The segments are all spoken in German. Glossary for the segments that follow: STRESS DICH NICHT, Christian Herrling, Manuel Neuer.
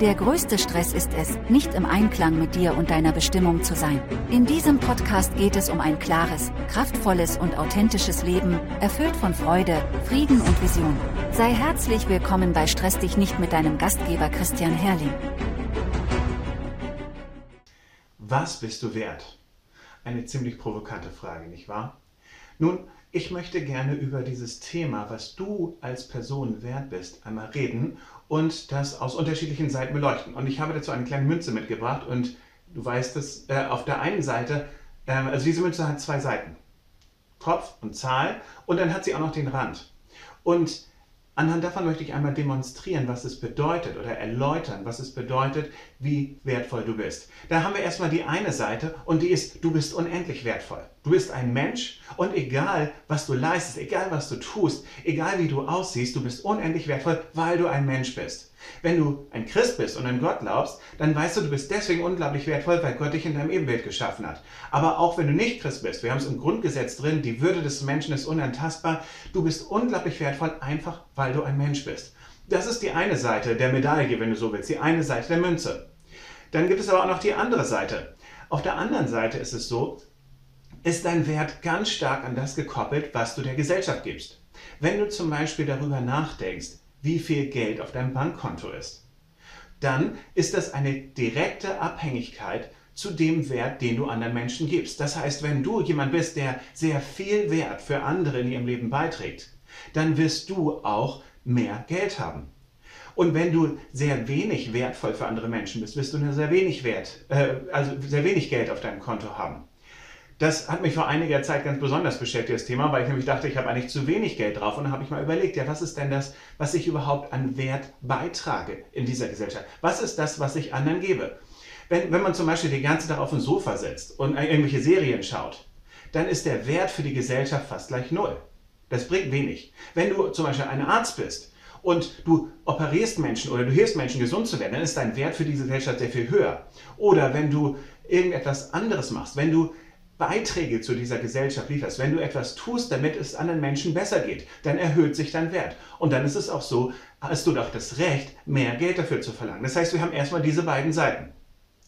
Der größte Stress ist es, nicht im Einklang mit dir und deiner Bestimmung zu sein. In diesem Podcast geht es um ein klares, kraftvolles und authentisches Leben, erfüllt von Freude, Frieden und Vision. Sei herzlich willkommen bei Stress dich nicht mit deinem Gastgeber Christian Herrling. Was bist du wert? Eine ziemlich provokante Frage, nicht wahr? Nun, ich möchte gerne über dieses Thema, was du als Person wert bist, einmal reden und das aus unterschiedlichen Seiten beleuchten. Und ich habe dazu eine kleine Münze mitgebracht und du weißt es, auf der einen Seite, also diese Münze hat zwei Seiten, Kopf und Zahl, und dann hat sie auch noch den Rand. Und anhand davon möchte ich einmal demonstrieren, was es bedeutet, oder erläutern, was es bedeutet, wie wertvoll du bist. Da haben wir erstmal die eine Seite und die ist, du bist unendlich wertvoll. Du bist ein Mensch und egal, was du leistest, egal, was du tust, egal, wie du aussiehst, du bist unendlich wertvoll, weil du ein Mensch bist. Wenn du ein Christ bist und an Gott glaubst, dann weißt du, du bist deswegen unglaublich wertvoll, weil Gott dich in deinem Ebenbild geschaffen hat. Aber auch wenn du nicht Christ bist, wir haben es im Grundgesetz drin, die Würde des Menschen ist unantastbar, du bist unglaublich wertvoll, einfach weil du ein Mensch bist. Das ist die eine Seite der Medaille, wenn du so willst, die eine Seite der Münze. Dann gibt es aber auch noch die andere Seite. Auf der anderen Seite ist es so, ist dein Wert ganz stark an das gekoppelt, was du der Gesellschaft gibst. Wenn du zum Beispiel darüber nachdenkst, wie viel Geld auf deinem Bankkonto ist, dann ist das eine direkte Abhängigkeit zu dem Wert, den du anderen Menschen gibst. Das heißt, wenn du jemand bist, der sehr viel Wert für andere in ihrem Leben beiträgt, dann wirst du auch mehr Geld haben. Und wenn du sehr wenig wertvoll für andere Menschen bist, wirst du nur sehr wenig Geld auf deinem Konto haben. Das hat mich vor einiger Zeit ganz besonders beschäftigt, das Thema, weil ich nämlich dachte, ich habe eigentlich zu wenig Geld drauf. Und dann habe ich mal überlegt, ja, was ist denn das, was ich überhaupt an Wert beitrage in dieser Gesellschaft? Was ist das, was ich anderen gebe? Wenn man zum Beispiel den ganzen Tag auf dem Sofa sitzt und irgendwelche Serien schaut, dann ist der Wert für die Gesellschaft fast gleich null. Das bringt wenig. Wenn du zum Beispiel ein Arzt bist und du operierst Menschen oder du hilfst Menschen, gesund zu werden, dann ist dein Wert für die Gesellschaft sehr viel höher. Oder wenn du irgendetwas anderes machst, wenn du Beiträge zu dieser Gesellschaft lieferst, wenn du etwas tust, damit es anderen Menschen besser geht, dann erhöht sich dein Wert. Und dann ist es auch so, hast du doch das Recht, mehr Geld dafür zu verlangen. Das heißt, wir haben erstmal diese beiden Seiten.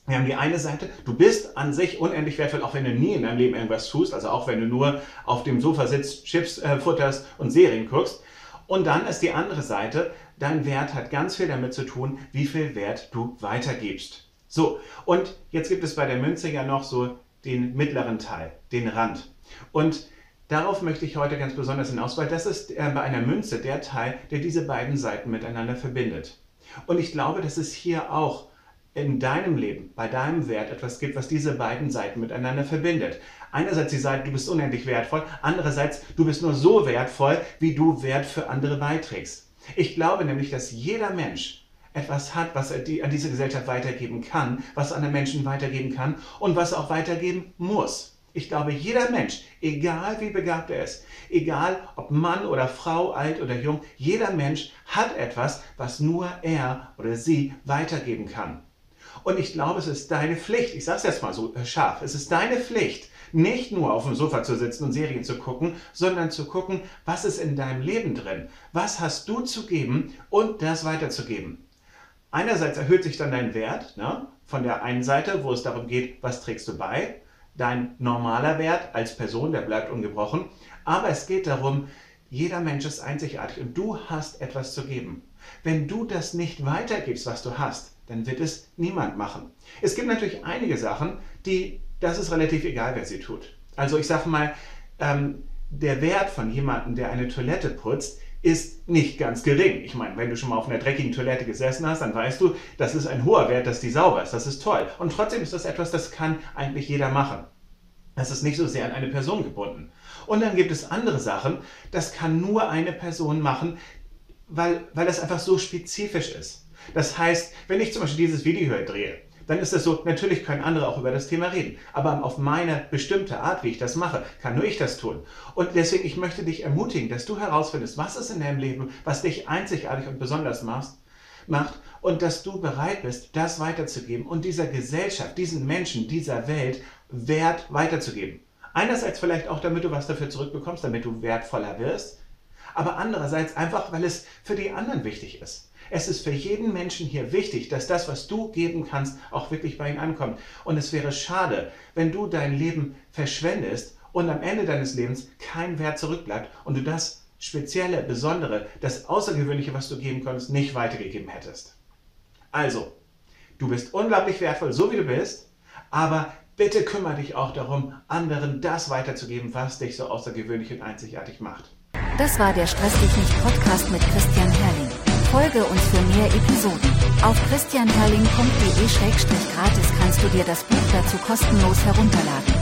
Wir haben die eine Seite, du bist an sich unendlich wertvoll, auch wenn du nie in deinem Leben irgendwas tust, also auch wenn du nur auf dem Sofa sitzt, Chips futterst und Serien guckst. Und dann ist die andere Seite, dein Wert hat ganz viel damit zu tun, wie viel Wert du weitergibst. So, und jetzt gibt es bei der Münze ja noch so den mittleren Teil, den Rand. Und darauf möchte ich heute ganz besonders hinaus, weil das ist bei einer Münze der Teil, der diese beiden Seiten miteinander verbindet. Und ich glaube, dass es hier auch in deinem Leben, bei deinem Wert etwas gibt, was diese beiden Seiten miteinander verbindet. Einerseits die Seite, du bist unendlich wertvoll, andererseits, du bist nur so wertvoll, wie du Wert für andere beiträgst. Ich glaube nämlich, dass jeder Mensch etwas hat, was er an diese Gesellschaft weitergeben kann, was er an den Menschen weitergeben kann und was er auch weitergeben muss. Ich glaube, jeder Mensch, egal wie begabt er ist, egal ob Mann oder Frau, alt oder jung, jeder Mensch hat etwas, was nur er oder sie weitergeben kann. Und ich glaube, es ist deine Pflicht, ich sage es jetzt mal so scharf, es ist deine Pflicht, nicht nur auf dem Sofa zu sitzen und Serien zu gucken, sondern zu gucken, was ist in deinem Leben drin, was hast du zu geben und das weiterzugeben. Einerseits erhöht sich dann dein Wert, ne? Von der einen Seite, wo es darum geht, was trägst du bei, dein normaler Wert als Person, der bleibt ungebrochen, aber es geht darum, jeder Mensch ist einzigartig und du hast etwas zu geben. Wenn du das nicht weitergibst, was du hast, dann wird es niemand machen. Es gibt natürlich einige Sachen, das ist relativ egal, wer sie tut. Also ich sage mal, der Wert von jemandem, der eine Toilette putzt, ist nicht ganz gering. Ich meine, wenn du schon mal auf einer dreckigen Toilette gesessen hast, dann weißt du, das ist ein hoher Wert, dass die sauber ist. Das ist toll. Und trotzdem ist das etwas, das kann eigentlich jeder machen. Das ist nicht so sehr an eine Person gebunden. Und dann gibt es andere Sachen, das kann nur eine Person machen, weil das einfach so spezifisch ist. Das heißt, wenn ich zum Beispiel dieses Video hier drehe, dann ist es so, natürlich können andere auch über das Thema reden, aber auf meine bestimmte Art, wie ich das mache, kann nur ich das tun. Und deswegen, ich möchte dich ermutigen, dass du herausfindest, was ist in deinem Leben, was dich einzigartig und besonders macht und dass du bereit bist, das weiterzugeben und dieser Gesellschaft, diesen Menschen, dieser Welt Wert weiterzugeben. Einerseits vielleicht auch, damit du was dafür zurückbekommst, damit du wertvoller wirst, aber andererseits einfach, weil es für die anderen wichtig ist. Es ist für jeden Menschen hier wichtig, dass das, was du geben kannst, auch wirklich bei ihm ankommt. Und es wäre schade, wenn du dein Leben verschwendest und am Ende deines Lebens kein Wert zurückbleibt und du das Spezielle, Besondere, das Außergewöhnliche, was du geben konntest, nicht weitergegeben hättest. Also, du bist unglaublich wertvoll, so wie du bist, aber bitte kümmere dich auch darum, anderen das weiterzugeben, was dich so außergewöhnlich und einzigartig macht. Das war der Stress Dich Nicht Podcast mit Christian Herrling. Folge uns für mehr Episoden. Auf christianherrling.de/gratis kannst du dir das Buch dazu kostenlos herunterladen.